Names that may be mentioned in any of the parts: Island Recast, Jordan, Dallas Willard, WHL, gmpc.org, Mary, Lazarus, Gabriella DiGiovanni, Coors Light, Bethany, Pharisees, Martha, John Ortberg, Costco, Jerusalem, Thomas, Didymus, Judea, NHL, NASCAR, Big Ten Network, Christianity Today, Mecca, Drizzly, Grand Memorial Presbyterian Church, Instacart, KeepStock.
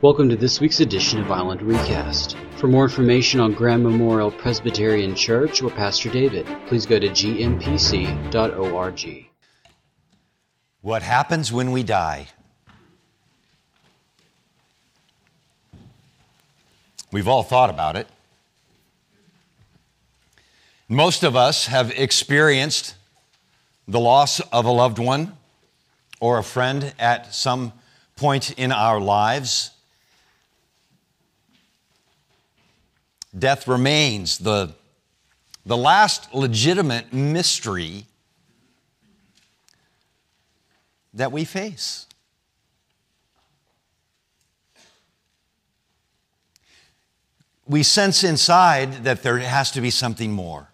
Welcome to this week's edition of Island Recast. For more information on Grand Memorial Presbyterian Church or Pastor David, please go to gmpc.org. What happens when we die? We've all thought about it. Most of us have experienced the loss of a loved one or a friend at some point in our lives. Death remains the last legitimate mystery that we face. We sense inside that there has to be something more.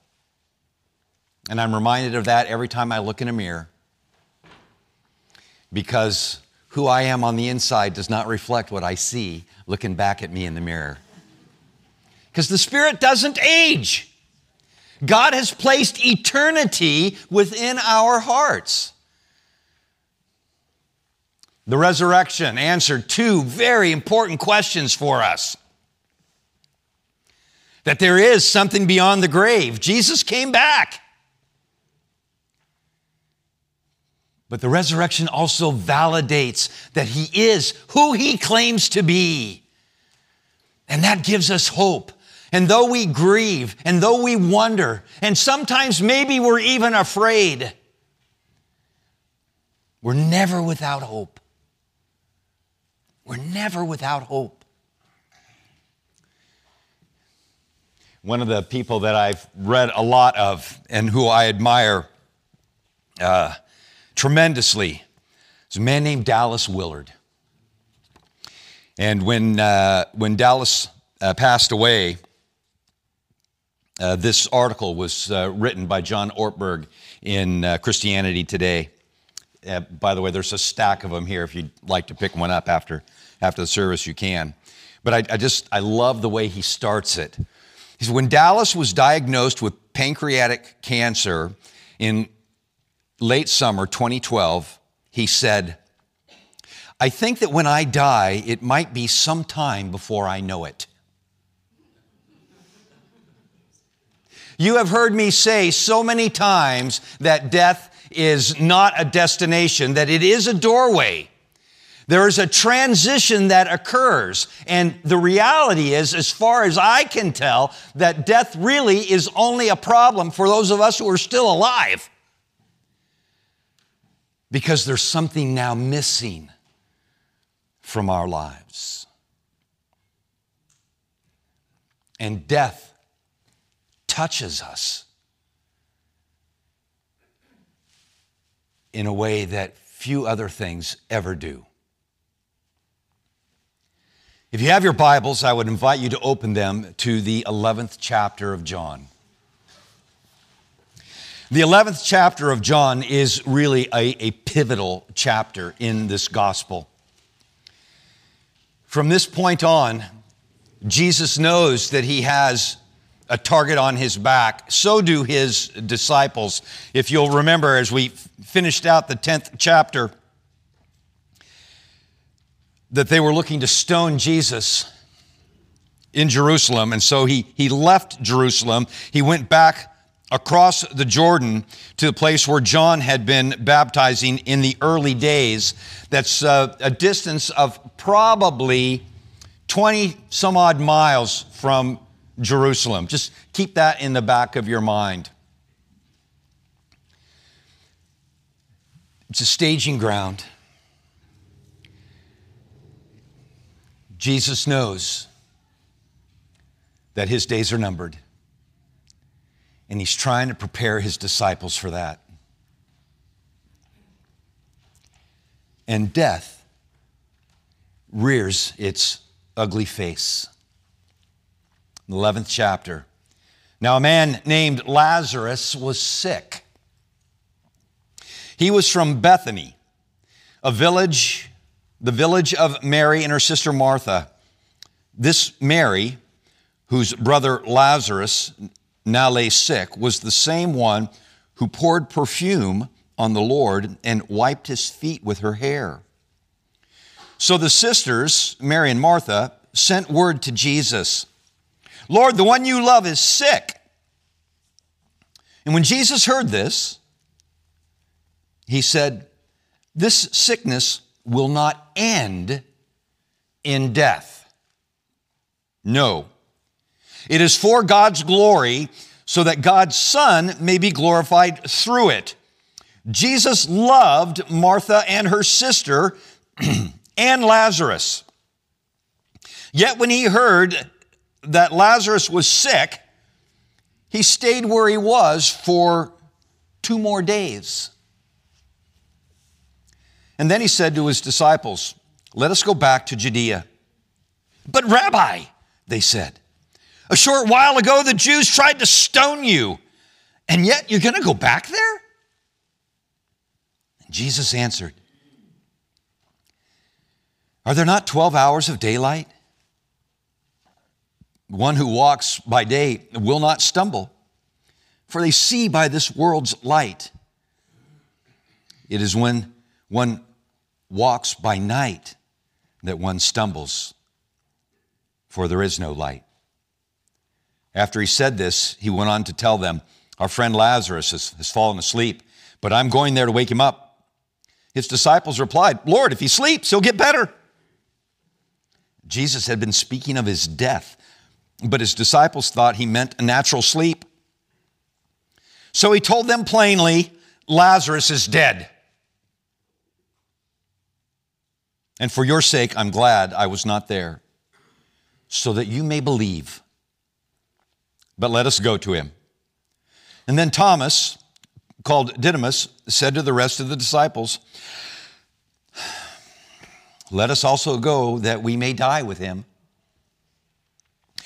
And I'm reminded of that every time I look in a mirror, because who I am on the inside does not reflect what I see looking back at me in the mirror. Because the Spirit doesn't age. God has placed eternity within our hearts. The resurrection answered two very important questions for us. That there is something beyond the grave. Jesus came back. But the resurrection also validates that He is who He claims to be. And that gives us hope. And though we grieve, and though we wonder, and sometimes maybe we're even afraid, we're never without hope. We're never without hope. One of the people that I've read a lot of and who I admire tremendously is a man named Dallas Willard. And when Dallas passed away, this article was written by John Ortberg in Christianity Today. By the way, there's a stack of them here. If you'd like to pick one up after the service, you can. But I love the way he starts it. He says, when Dallas was diagnosed with pancreatic cancer in late summer 2012, he said, I think that when I die, it might be some time before I know it. You have heard me say so many times that death is not a destination, that it is a doorway. There is a transition that occurs. And the reality is, as far as I can tell, that death really is only a problem for those of us who are still alive. Because there's something now missing from our lives. And death touches us in a way that few other things ever do. If you have your Bibles, I would invite you to open them to the 11th chapter of John. The 11th chapter of John is really a pivotal chapter in this gospel. From this point on, Jesus knows that He has a target on His back. So do His disciples. If you'll remember, as we finished out the 10th chapter, that they were looking to stone Jesus in Jerusalem. And so he left Jerusalem. He went back across the Jordan to the place where John had been baptizing in the early days. That's a distance of probably 20 some odd miles from Jerusalem. Just keep that in the back of your mind. It's a staging ground. Jesus knows that His days are numbered. And He's trying to prepare His disciples for that. And death rears its ugly face. The 11th chapter. Now a man named Lazarus was sick. He was from Bethany, the village of Mary and her sister Martha. This Mary, whose brother Lazarus now lay sick, was the same one who poured perfume on the Lord and wiped His feet with her hair. So the sisters, Mary and Martha, sent word to Jesus, "Lord, the one you love is sick." And when Jesus heard this, he said, "This sickness will not end in death. No, it is for God's glory, so that God's Son may be glorified through it." Jesus loved Martha and her sister and Lazarus. Yet when he heard that Lazarus was sick, he stayed where he was for 2 more days. And then he said to his disciples, "Let us go back to Judea." "But Rabbi," they said, "a short while ago the Jews tried to stone you, and yet you're going to go back there?" And Jesus answered, "Are there not 12 hours of daylight? One who walks by day will not stumble, for they see by this world's light. It is when one walks by night that one stumbles, for there is no light." After he said this, he went on to tell them, "Our friend Lazarus has fallen asleep, but I'm going there to wake him up." His disciples replied, "Lord, if he sleeps, he'll get better." Jesus had been speaking of his death, but his disciples thought he meant a natural sleep. So he told them plainly, "Lazarus is dead. And for your sake, I'm glad I was not there, so that you may believe. But let us go to him." And then Thomas, called Didymus, said to the rest of the disciples, "Let us also go that we may die with him."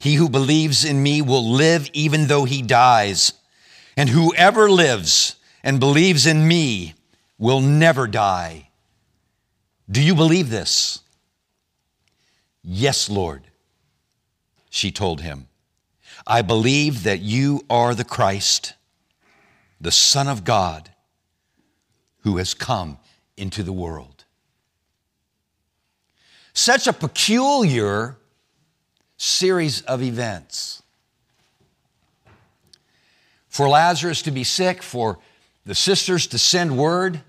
He who believes in me will live even though he dies, and whoever lives and believes in me will never die. Do you believe this?" "Yes, Lord," she told him. "I believe that you are the Christ, the Son of God, who has come into the world." Such a peculiar series of events. For Lazarus to be sick, for the sisters to send word,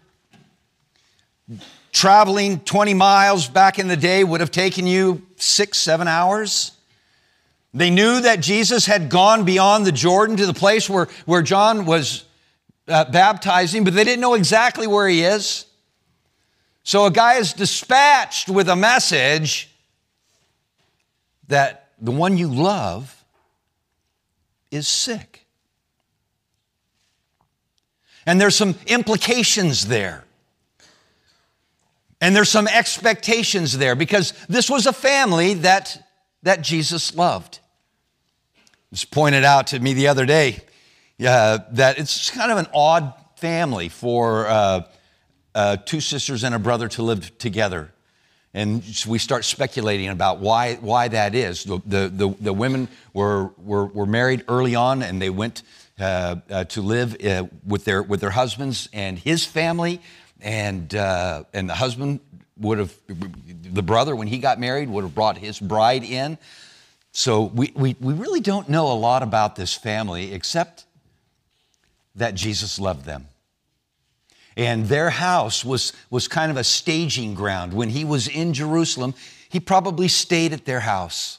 traveling 20 miles back in the day would have taken you 6-7 hours. They knew that Jesus had gone beyond the Jordan to the place where John was baptizing, but they didn't know exactly where he is. So a guy is dispatched with a message that the one you love is sick. And there's some implications there. And there's some expectations there, because this was a family that Jesus loved. It was pointed out to me the other day that it's kind of an odd family for 2 sisters and a brother to live together. And we start speculating about why that is. The women were married early on, and they went to live with their husbands and his family, and the husband would have, the brother, when he got married, would have brought his bride in. So we really don't know a lot about this family, except that Jesus loved them. And their house was kind of a staging ground. When he was in Jerusalem, He probably stayed at their house.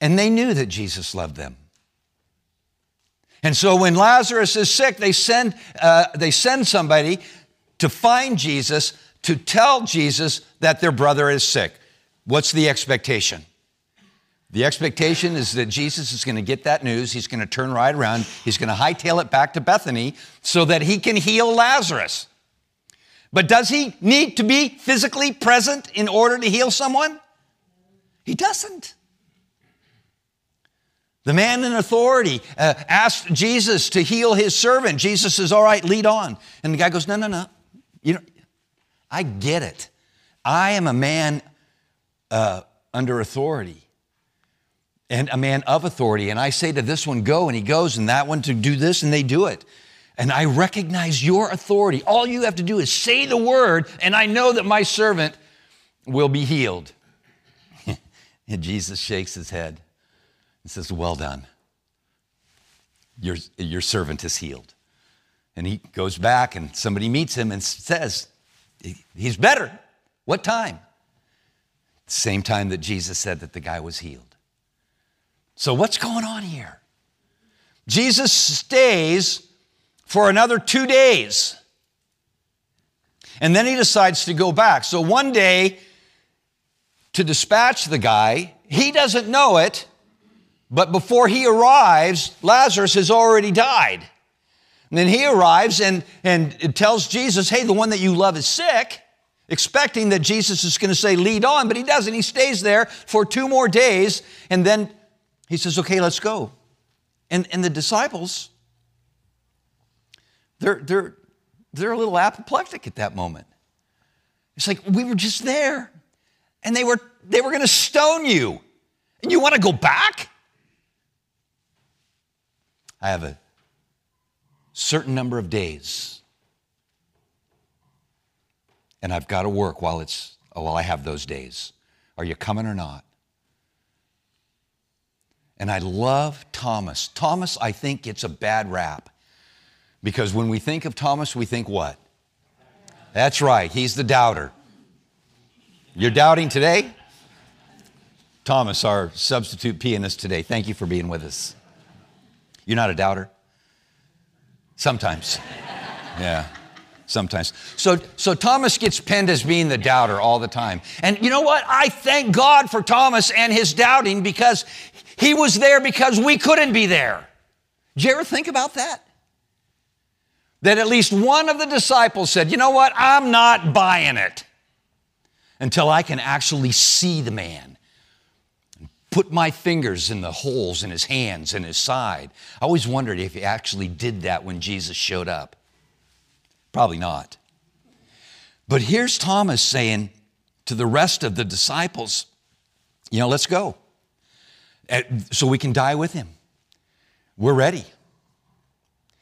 And they knew that Jesus loved them. And so when Lazarus is sick, they send somebody to find Jesus, to tell Jesus that their brother is sick. What's the expectation? The expectation is that Jesus is going to get that news. He's going to turn right around. He's going to hightail it back to Bethany so that he can heal Lazarus. But does he need to be physically present in order to heal someone? He doesn't. The man in authority asked Jesus to heal his servant. Jesus says, all right, lead on. And the guy goes, no. You know, I get it. I am a man under authority and a man of authority. And I say to this one, go, and he goes, and that one to do this, and they do it. And I recognize your authority. All you have to do is say the word, and I know that my servant will be healed. And Jesus shakes his head. He says, well done, your servant is healed. And he goes back and somebody meets him and says, he's better. What time? Same time that Jesus said that the guy was healed. So what's going on here? Jesus stays for another 2 days. And then he decides to go back. So one day to dispatch the guy, he doesn't know it. But before he arrives, Lazarus has already died. And then he arrives and tells Jesus, hey, the one that you love is sick, expecting that Jesus is going to say, lead on, but he doesn't. He stays there for 2 more days, and then he says, okay, let's go. And the disciples, they're a little apoplectic at that moment. It's like, we were just there, and they were going to stone you, and you want to go back? I have a certain number of days, and I've got to work while I have those days. Are you coming or not? And I love Thomas. Thomas, I think, gets a bad rap because when we think of Thomas, we think what? That's right. He's the doubter. You're doubting today? Thomas, our substitute pianist today. Thank you for being with us. You're not a doubter? Sometimes. Yeah, sometimes. So Thomas gets pinned as being the doubter all the time. And you know what? I thank God for Thomas and his doubting because he was there because we couldn't be there. Did you ever think about that? That at least one of the disciples said, you know what? I'm not buying it until I can actually see the man. Put my fingers in the holes in his hands and his side. I always wondered if he actually did that when Jesus showed up. Probably not. But here's Thomas saying to the rest of the disciples, you know, let's go so we can die with him. We're ready.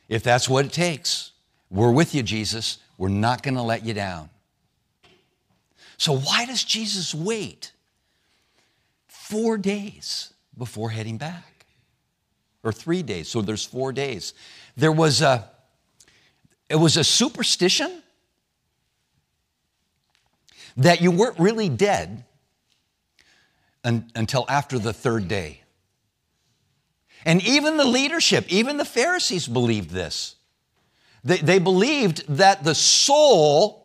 If that's what it takes, we're with you, Jesus. We're not going to let you down. So why does Jesus wait 4 days before heading back, or 3 days? So there's 4 days. It was a superstition that you weren't really dead until after the 3rd day. And even the leadership, even the Pharisees believed this. They believed that the soul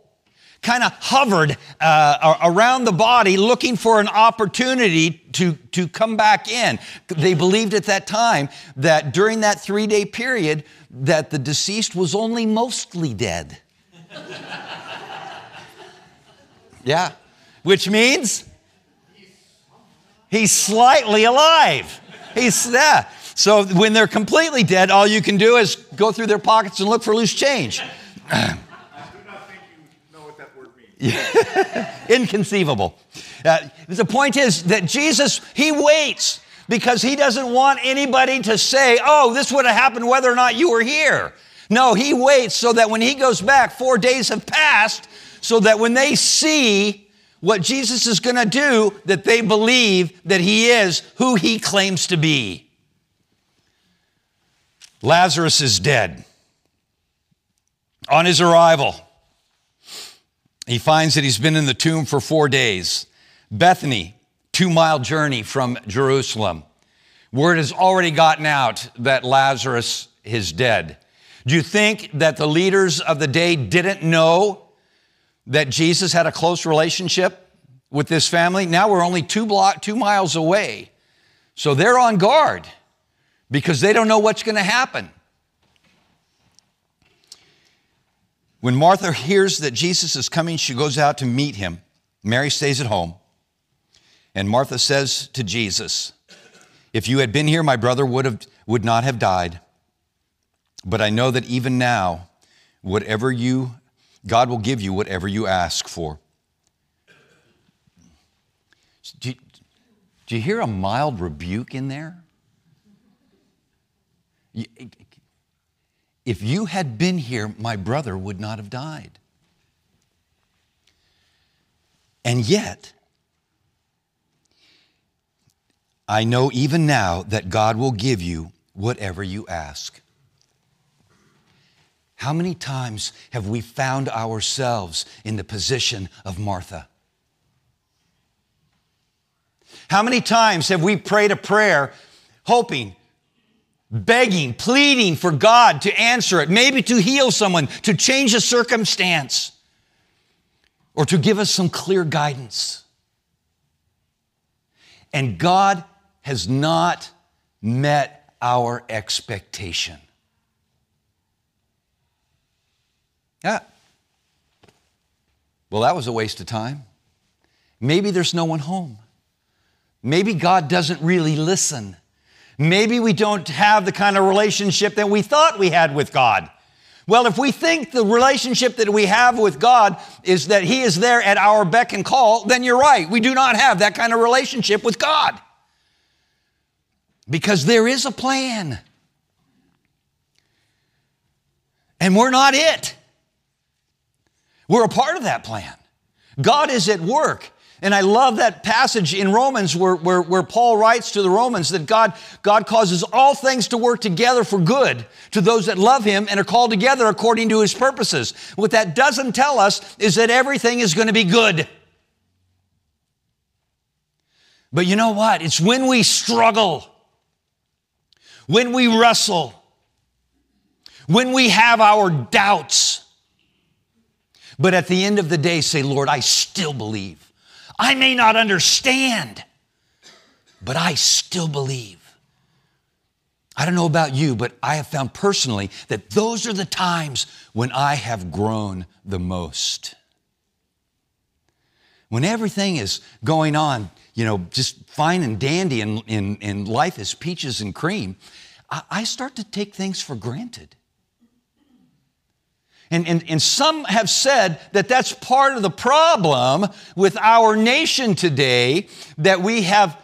kind of hovered around the body looking for an opportunity to come back in. They believed at that time that during that 3-day period that the deceased was only mostly dead. Yeah, which means he's slightly alive. Yeah. So when they're completely dead, all you can do is go through their pockets and look for loose change. Inconceivable. The point is that Jesus, he waits because he doesn't want anybody to say, oh, this would have happened whether or not you were here. No, he waits so that when he goes back, 4 days have passed, so that when they see what Jesus is going to do, that they believe that he is who he claims to be. Lazarus is dead. On his arrival, He finds that he's been in the tomb for 4 days. Bethany, 2-mile journey from Jerusalem. Word has already gotten out that Lazarus is dead. Do you think that the leaders of the day didn't know that Jesus had a close relationship with this family? Now we're only 2 miles away. So they're on guard because they don't know what's going to happen. When Martha hears that Jesus is coming, she goes out to meet him. Mary stays at home. And Martha says to Jesus, "If you had been here, my brother would not have died. But I know that even now, God will give you whatever you ask for." Do you hear a mild rebuke in there? If you had been here, my brother would not have died. And yet, I know even now that God will give you whatever you ask. How many times have we found ourselves in the position of Martha? How many times have we prayed a prayer hoping, begging, pleading for God to answer it, maybe to heal someone, to change a circumstance, or to give us some clear guidance? And God has not met our expectation. Yeah. Well, that was a waste of time. Maybe there's no one home. Maybe God doesn't really listen. Maybe we don't have the kind of relationship that we thought we had with God. Well, if we think the relationship that we have with God is that He is there at our beck and call, then you're right. We do not have that kind of relationship with God, because there is a plan, and we're not it. We're a part of that plan. God is at work. And I love that passage in Romans where Paul writes to the Romans that God causes all things to work together for good to those that love Him and are called together according to His purposes. What that doesn't tell us is that everything is going to be good. But you know what? It's when we struggle, when we wrestle, when we have our doubts, but at the end of the day say, "Lord, I still believe. I may not understand, but I still believe." I don't know about you, but I have found personally that those are the times when I have grown the most. When everything is going on, just fine and dandy and life is peaches and cream, I start to take things for granted. And some have said that that's part of the problem with our nation today, that we have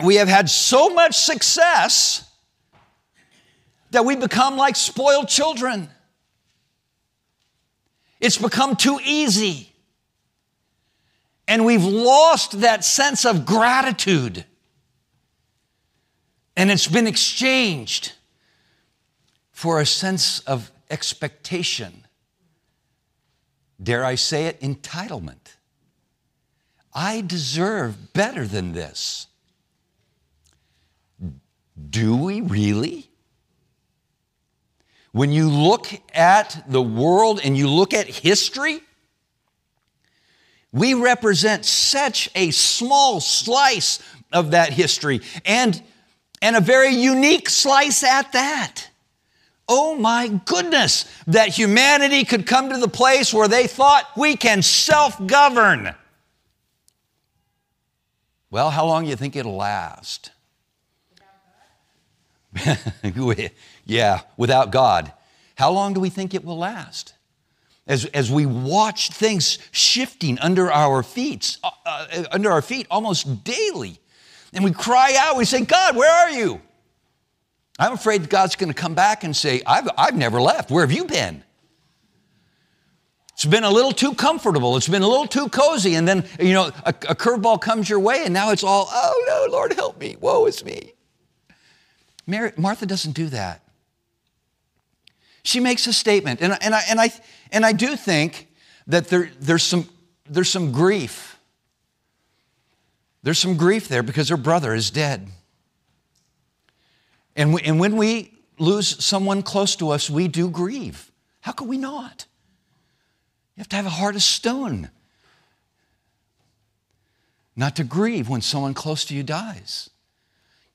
had so much success that we become like spoiled children. It's become too easy. And we've lost that sense of gratitude. And it's been exchanged for a sense of expectation, dare I say it, entitlement. I deserve better than this. Do we really? When you look at the world and you look at history, we represent such a small slice of that history, and a very unique slice at that. Oh my goodness, that humanity could come to the place where they thought we can self-govern. Well, how long do you think it'll last? Yeah, without God. How long do we think it will last? As we watch things shifting under our feet almost daily, and we cry out, we say, "God, where are you?" I'm afraid God's going to come back and say, I've never left. Where have you been? It's been a little too comfortable. It's been a little too cozy. And then, a curveball comes your way, and now it's all, "Oh, no, Lord, help me. Woe is me." Martha doesn't do that. She makes a statement. And I do think that there's some grief. There's some grief there because her brother is dead. And when we lose someone close to us, we do grieve. How could we not? You have to have a heart of stone not to grieve when someone close to you dies.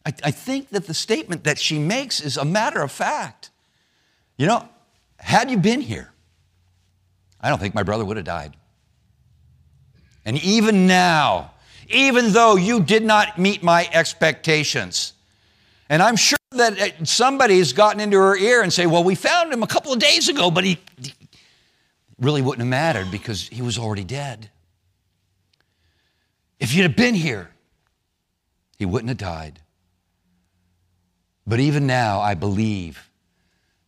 I think that the statement that she makes is a matter of fact. You know, had you been here, I don't think my brother would have died. And even now, even though you did not meet my expectations, and I'm sure that somebody's gotten into her ear and say, well, we found him a couple of days ago, but he really wouldn't have mattered because he was already dead. If you'd have been here, he wouldn't have died. But even now, I believe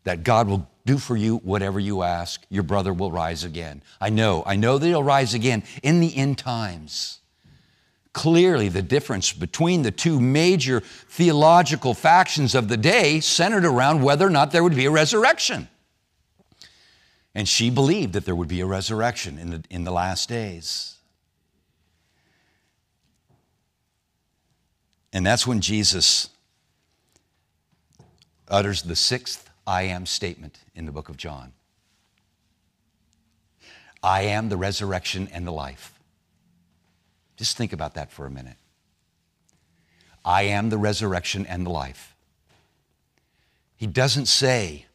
that God will do for you whatever you ask. Your brother will rise again. I know that he'll rise again in the end times. Clearly, the difference between the two major theological factions of the day centered around whether or not there would be a resurrection. And she believed that there would be a resurrection in the last days. And that's when Jesus utters the sixth I am statement in the book of John. I am the resurrection and the life. Just think about that for a minute. I am the resurrection and the life. He doesn't say,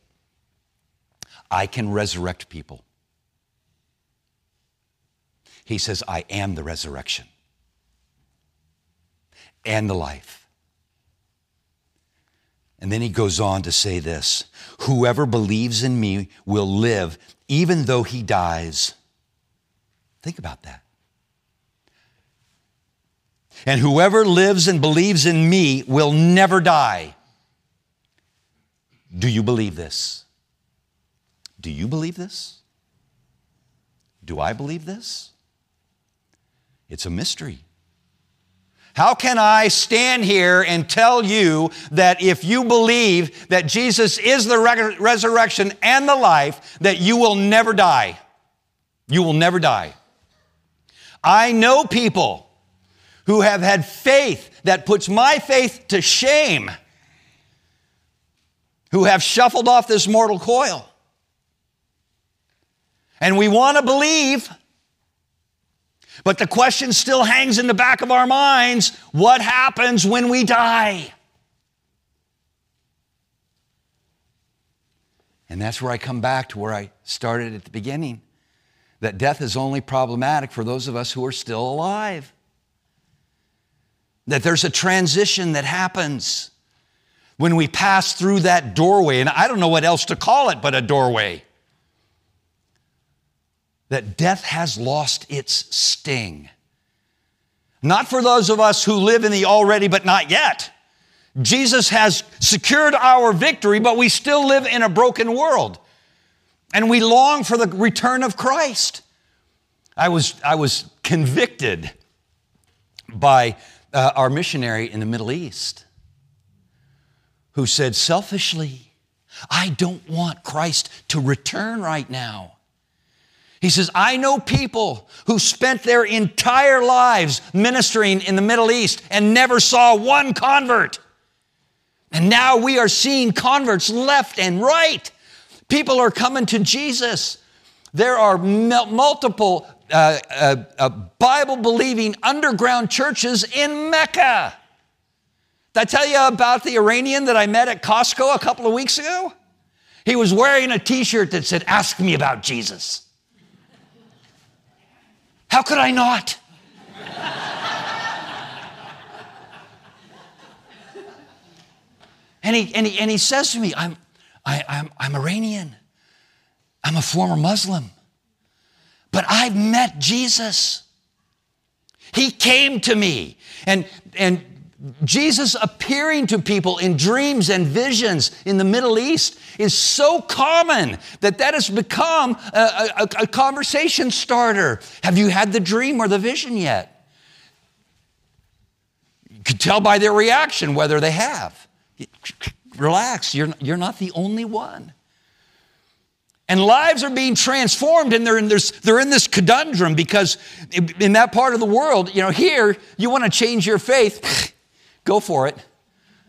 I can resurrect people. He says, I am the resurrection and the life. And then he goes on to say this, whoever believes in me will live even though he dies. Think about that. And whoever lives and believes in me will never die. Do you believe this? Do you believe this? Do I believe this? It's a mystery. How can I stand here and tell you that if you believe that Jesus is the resurrection and the life, that you will never die? You will never die. I know people who have had faith that puts my faith to shame, who have shuffled off this mortal coil. And we want to believe, but the question still hangs in the back of our minds, what happens when we die? And that's where I come back to where I started at the beginning, that death is only problematic for those of us who are still alive. That there's a transition that happens when we pass through that doorway, and I don't know what else to call it but a doorway. That death has lost its sting. Not for those of us who live in the already but not yet. Jesus has secured our victory, but we still live in a broken world. And we long for the return of Christ. I was convicted by our missionary in the Middle East who said selfishly, I don't want Christ to return right now. He says, I know people who spent their entire lives ministering in the Middle East and never saw one convert. And now we are seeing converts left and right. People are coming to Jesus. There are multiple Bible-believing underground churches in Mecca. Did I tell you about the Iranian that I met at Costco a couple of weeks ago? He was wearing a T-shirt that said, ask me about Jesus. How could I not? And he says to me, I'm Iranian. I'm a former Muslim. But I've met Jesus. He came to me. And Jesus appearing to people in dreams and visions in the Middle East is so common that has become a conversation starter. Have you had the dream or the vision yet? You could tell by their reaction whether they have. Relax, you're not the only one. And lives are being transformed, and they're in this conundrum because in that part of the world, you know, here, you want to change your faith, go for it.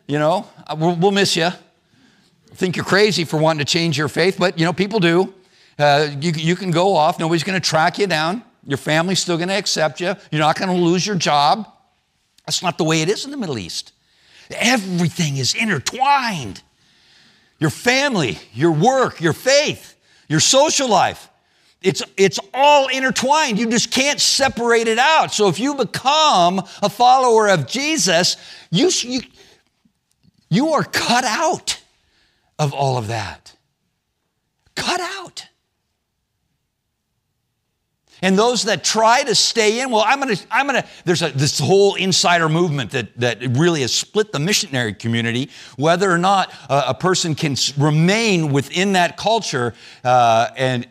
You know, we'll miss you. Think you're crazy for wanting to change your faith, but, you know, people do. You can go off. Nobody's going to track you down. Your family's still going to accept you. You're not going to lose your job. That's not the way it is in the Middle East. Everything is intertwined. Your family, your work, your faith. Your social life, it's all intertwined. You just can't separate it out. So if you become a follower of Jesus, you are cut out of all of that. Cut out. And those that try to stay in, well, I'm gonna. There's this whole insider movement that really has split the missionary community. Whether or not a person can remain within that culture and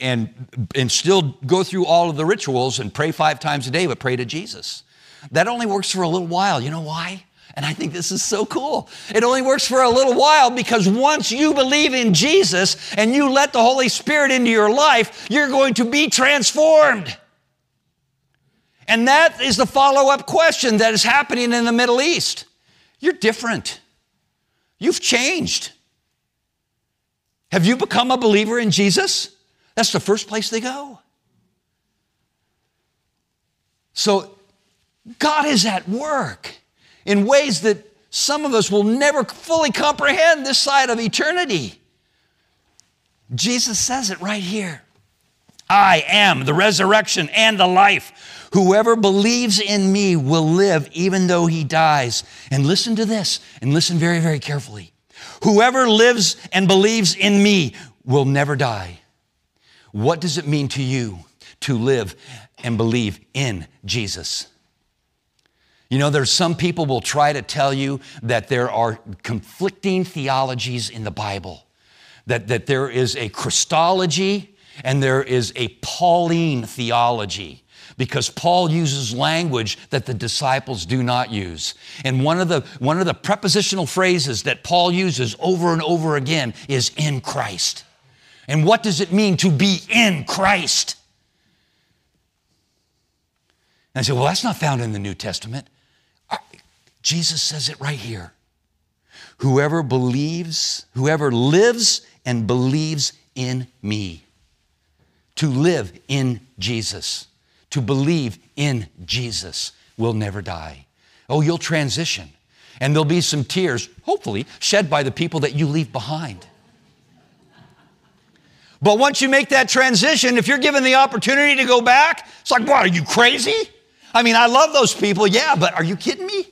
still go through all of the rituals and pray 5 times a day, but pray to Jesus, that only works for a little while. You know why? And I think this is so cool. It only works for a little while because once you believe in Jesus and you let the Holy Spirit into your life, you're going to be transformed. And that is the follow-up question that is happening in the Middle East. You're different. You've changed. Have you become a believer in Jesus? That's the first place they go. So God is at work in ways that some of us will never fully comprehend this side of eternity. Jesus says it right here. I am the resurrection and the life. Whoever believes in me will live even though he dies. And listen to this, and listen very, very carefully. Whoever lives and believes in me will never die. What does it mean to you to live and believe in Jesus? You know, there's some people will try to tell you that there are conflicting theologies in the Bible, that there is a Christology and there is a Pauline theology, because Paul uses language that the disciples do not use. And one of the prepositional phrases that Paul uses over and over again is in Christ. And what does it mean to be in Christ? And I say, well, that's not found in the New Testament. Jesus says it right here. Whoever lives and believes in me. To live in Jesus, to believe in Jesus will never die. Oh, you'll transition. And there'll be some tears, hopefully, shed by the people that you leave behind. But once you make that transition, if you're given the opportunity to go back, it's like, what, are you crazy? I mean, I love those people, yeah, but are you kidding me?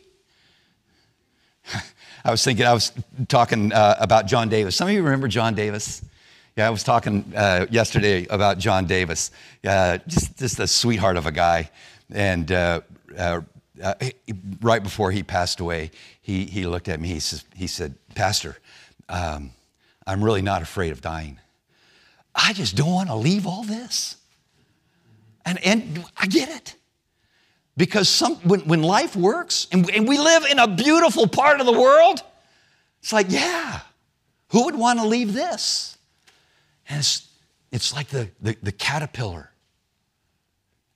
I was talking about John Davis. Some of you remember John Davis? Yeah, I was talking yesterday about John Davis. Just a sweetheart of a guy. And right before he passed away, he looked at me. He said, Pastor, I'm really not afraid of dying. I just don't want to leave all this. And I get it. Because when life works, and we live in a beautiful part of the world, it's like, yeah, who would want to leave this? And it's like the caterpillar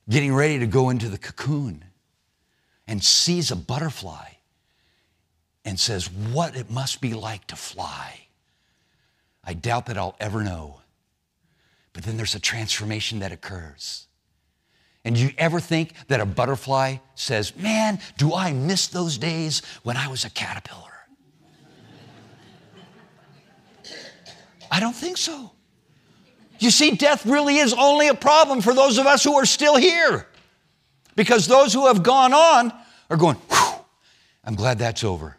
getting ready to go into the cocoon and sees a butterfly and says, what it must be like to fly. I doubt that I'll ever know. But then there's a transformation that occurs. And do you ever think that a butterfly says, man, do I miss those days when I was a caterpillar? I don't think so. You see, death really is only a problem for those of us who are still here. Because those who have gone on are going, whew, I'm glad that's over.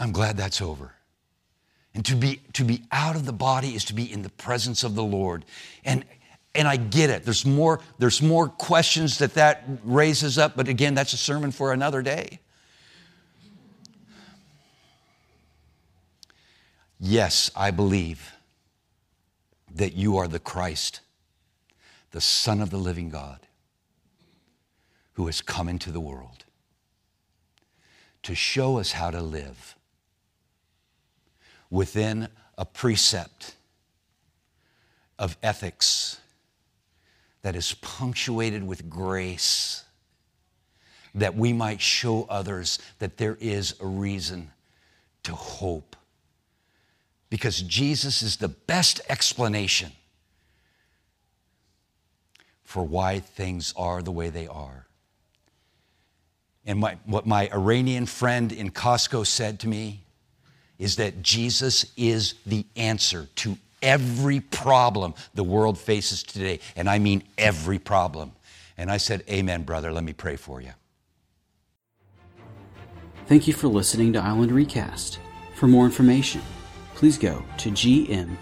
I'm glad that's over. And to be out of the body is to be in the presence of the Lord. And I get it. There's more questions that raises up, but again, that's a sermon for another day. Yes, I believe that you are the Christ, the Son of the living God, who has come into the world to show us how to live within a precept of ethics that is punctuated with grace, that we might show others that there is a reason to hope. Because Jesus is the best explanation for why things are the way they are. And what my Iranian friend in Costco said to me is that Jesus is the answer to every problem the world faces today. And I mean every problem. And I said, amen, brother. Let me pray for you. Thank you for listening to Island Recast. For more information, please go to gmpc.org.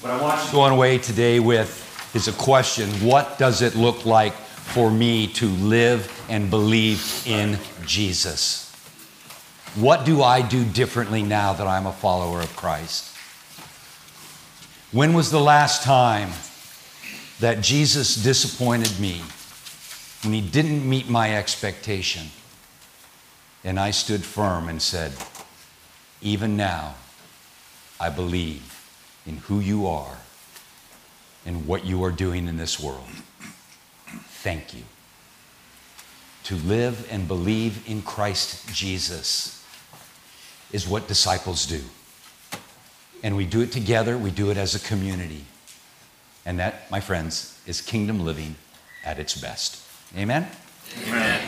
What I want you going away today with is a question. What does it look like for me to live and believe in Jesus? What do I do differently now that I'm a follower of Christ? When was the last time that Jesus disappointed me? And he didn't meet my expectation. And I stood firm and said, even now, I believe in who you are and what you are doing in this world. Thank you. To live and believe in Christ Jesus is what disciples do. And we do it together, we do it as a community. And that, my friends, is kingdom living at its best. Amen? Amen.